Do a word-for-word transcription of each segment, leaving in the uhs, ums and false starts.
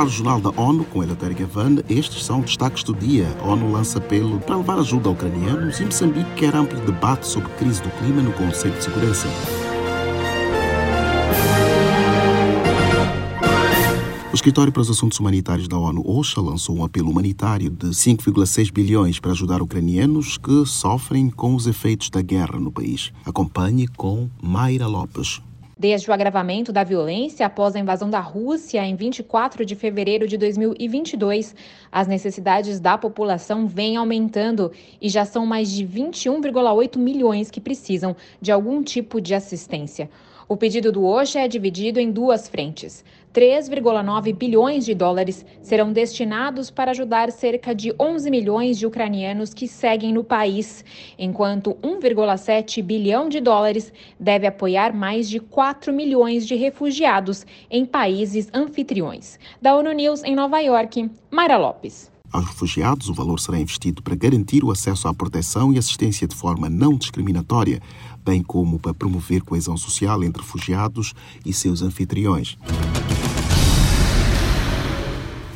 Jornal Regional da ONU, com Eleutério Gavane, estes são destaques do dia. A ONU lança apelo para levar ajuda a ucranianos e Moçambique quer amplo debate sobre crise do clima no Conselho de Segurança. O Escritório para os Assuntos Humanitários da ONU, OCHA, lançou um apelo humanitário de cinco vírgula seis bilhões para ajudar ucranianos que sofrem com os efeitos da guerra no país. Acompanhe com Maíra Lopes. Desde o agravamento da violência após a invasão da Rússia em vinte e quatro de fevereiro de dois mil e vinte e dois, as necessidades da população vêm aumentando e já são mais de vinte e um vírgula oito milhões que precisam de algum tipo de assistência. O pedido do OCHA é dividido em duas frentes. três vírgula nove bilhões de dólares serão destinados para ajudar cerca de onze milhões de ucranianos que seguem no país, enquanto um vírgula sete bilhão de dólares deve apoiar mais de quatro milhões de refugiados em países anfitriões. Da ONU News em Nova York, Maíra Lopes. Aos refugiados, o valor será investido para garantir o acesso à proteção e assistência de forma não discriminatória, bem como para promover coesão social entre refugiados e seus anfitriões.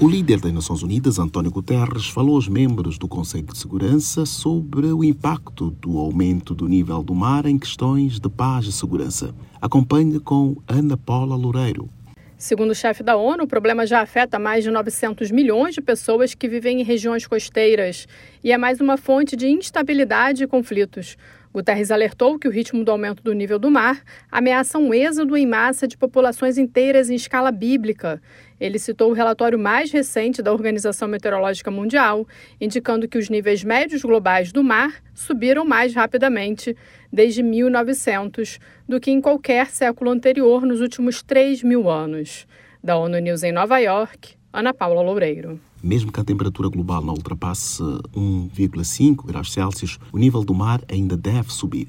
O líder das Nações Unidas, António Guterres, falou aos membros do Conselho de Segurança sobre o impacto do aumento do nível do mar em questões de paz e segurança. Acompanhe com Ana Paula Loureiro. Segundo o chefe da ONU, o problema já afeta mais de novecentos milhões de pessoas que vivem em regiões costeiras e é mais uma fonte de instabilidade e conflitos. Guterres alertou que o ritmo do aumento do nível do mar ameaça um êxodo em massa de populações inteiras em escala bíblica. Ele citou o relatório mais recente da Organização Meteorológica Mundial, indicando que os níveis médios globais do mar subiram mais rapidamente desde mil e novecentos do que em qualquer século anterior nos últimos três mil anos. Da ONU News em Nova York, Ana Paula Loureiro. Mesmo que a temperatura global não ultrapasse um vírgula cinco graus Celsius, o nível do mar ainda deve subir.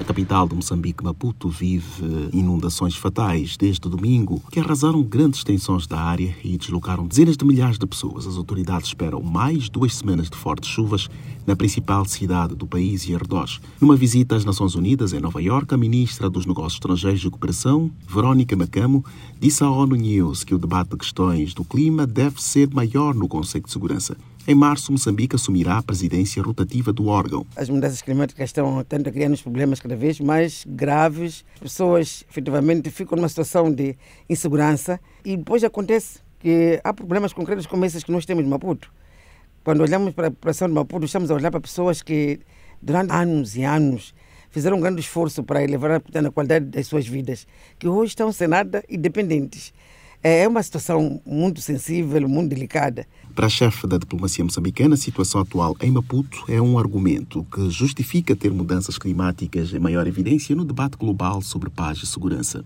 A capital de Moçambique, Maputo, vive inundações fatais desde domingo, que arrasaram grandes extensões da área e deslocaram dezenas de milhares de pessoas. As autoridades esperam mais duas semanas de fortes chuvas na principal cidade do país e arredores. Numa visita às Nações Unidas em Nova Iorque, a ministra dos Negócios Estrangeiros e Cooperação, Verónica Macamo, disse à ONU News que o debate de questões do clima deve ser maior no Conselho de Segurança. Em março, Moçambique assumirá a presidência rotativa do órgão. As mudanças climáticas estão tendo a criar uns problemas cada vez mais graves. As pessoas, efetivamente, ficam numa situação de insegurança e depois acontece que há problemas concretos como esses que nós temos no Maputo. Quando olhamos para a população de Maputo, estamos a olhar para pessoas que, durante anos e anos, fizeram um grande esforço para elevar a qualidade das suas vidas, que hoje estão sem nada e dependentes. É uma situação muito sensível, muito delicada. Para a chefe da diplomacia moçambicana, a situação atual em Maputo é um argumento que justifica ter mudanças climáticas em maior evidência no debate global sobre paz e segurança.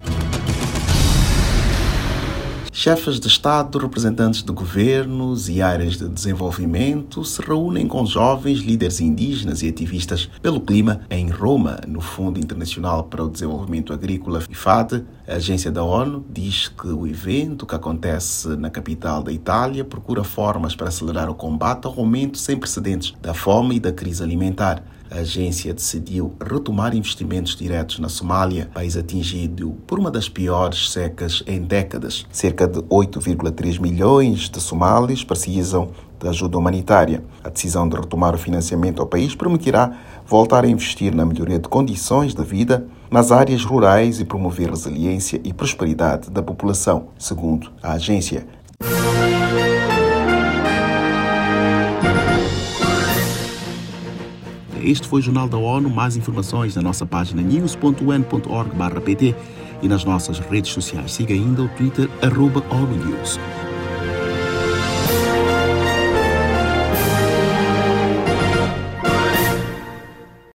Chefes de Estado, representantes de governos e áreas de desenvolvimento se reúnem com jovens líderes indígenas e ativistas pelo clima em Roma. No Fundo Internacional para o Desenvolvimento Agrícola, FIDA, a agência da ONU, diz que o evento que acontece na capital da Itália procura formas para acelerar o combate ao aumento sem precedentes da fome e da crise alimentar. A agência decidiu retomar investimentos diretos na Somália, país atingido por uma das piores secas em décadas. Cerca de oito vírgula três milhões de somalis precisam de ajuda humanitária. A decisão de retomar o financiamento ao país permitirá voltar a investir na melhoria de condições de vida nas áreas rurais e promover resiliência e prosperidade da população, segundo a agência. Este foi o Jornal da ONU. Mais informações na nossa página news ponto o n ponto org barra p t e nas nossas redes sociais. Siga ainda o Twitter, arroba ONU News.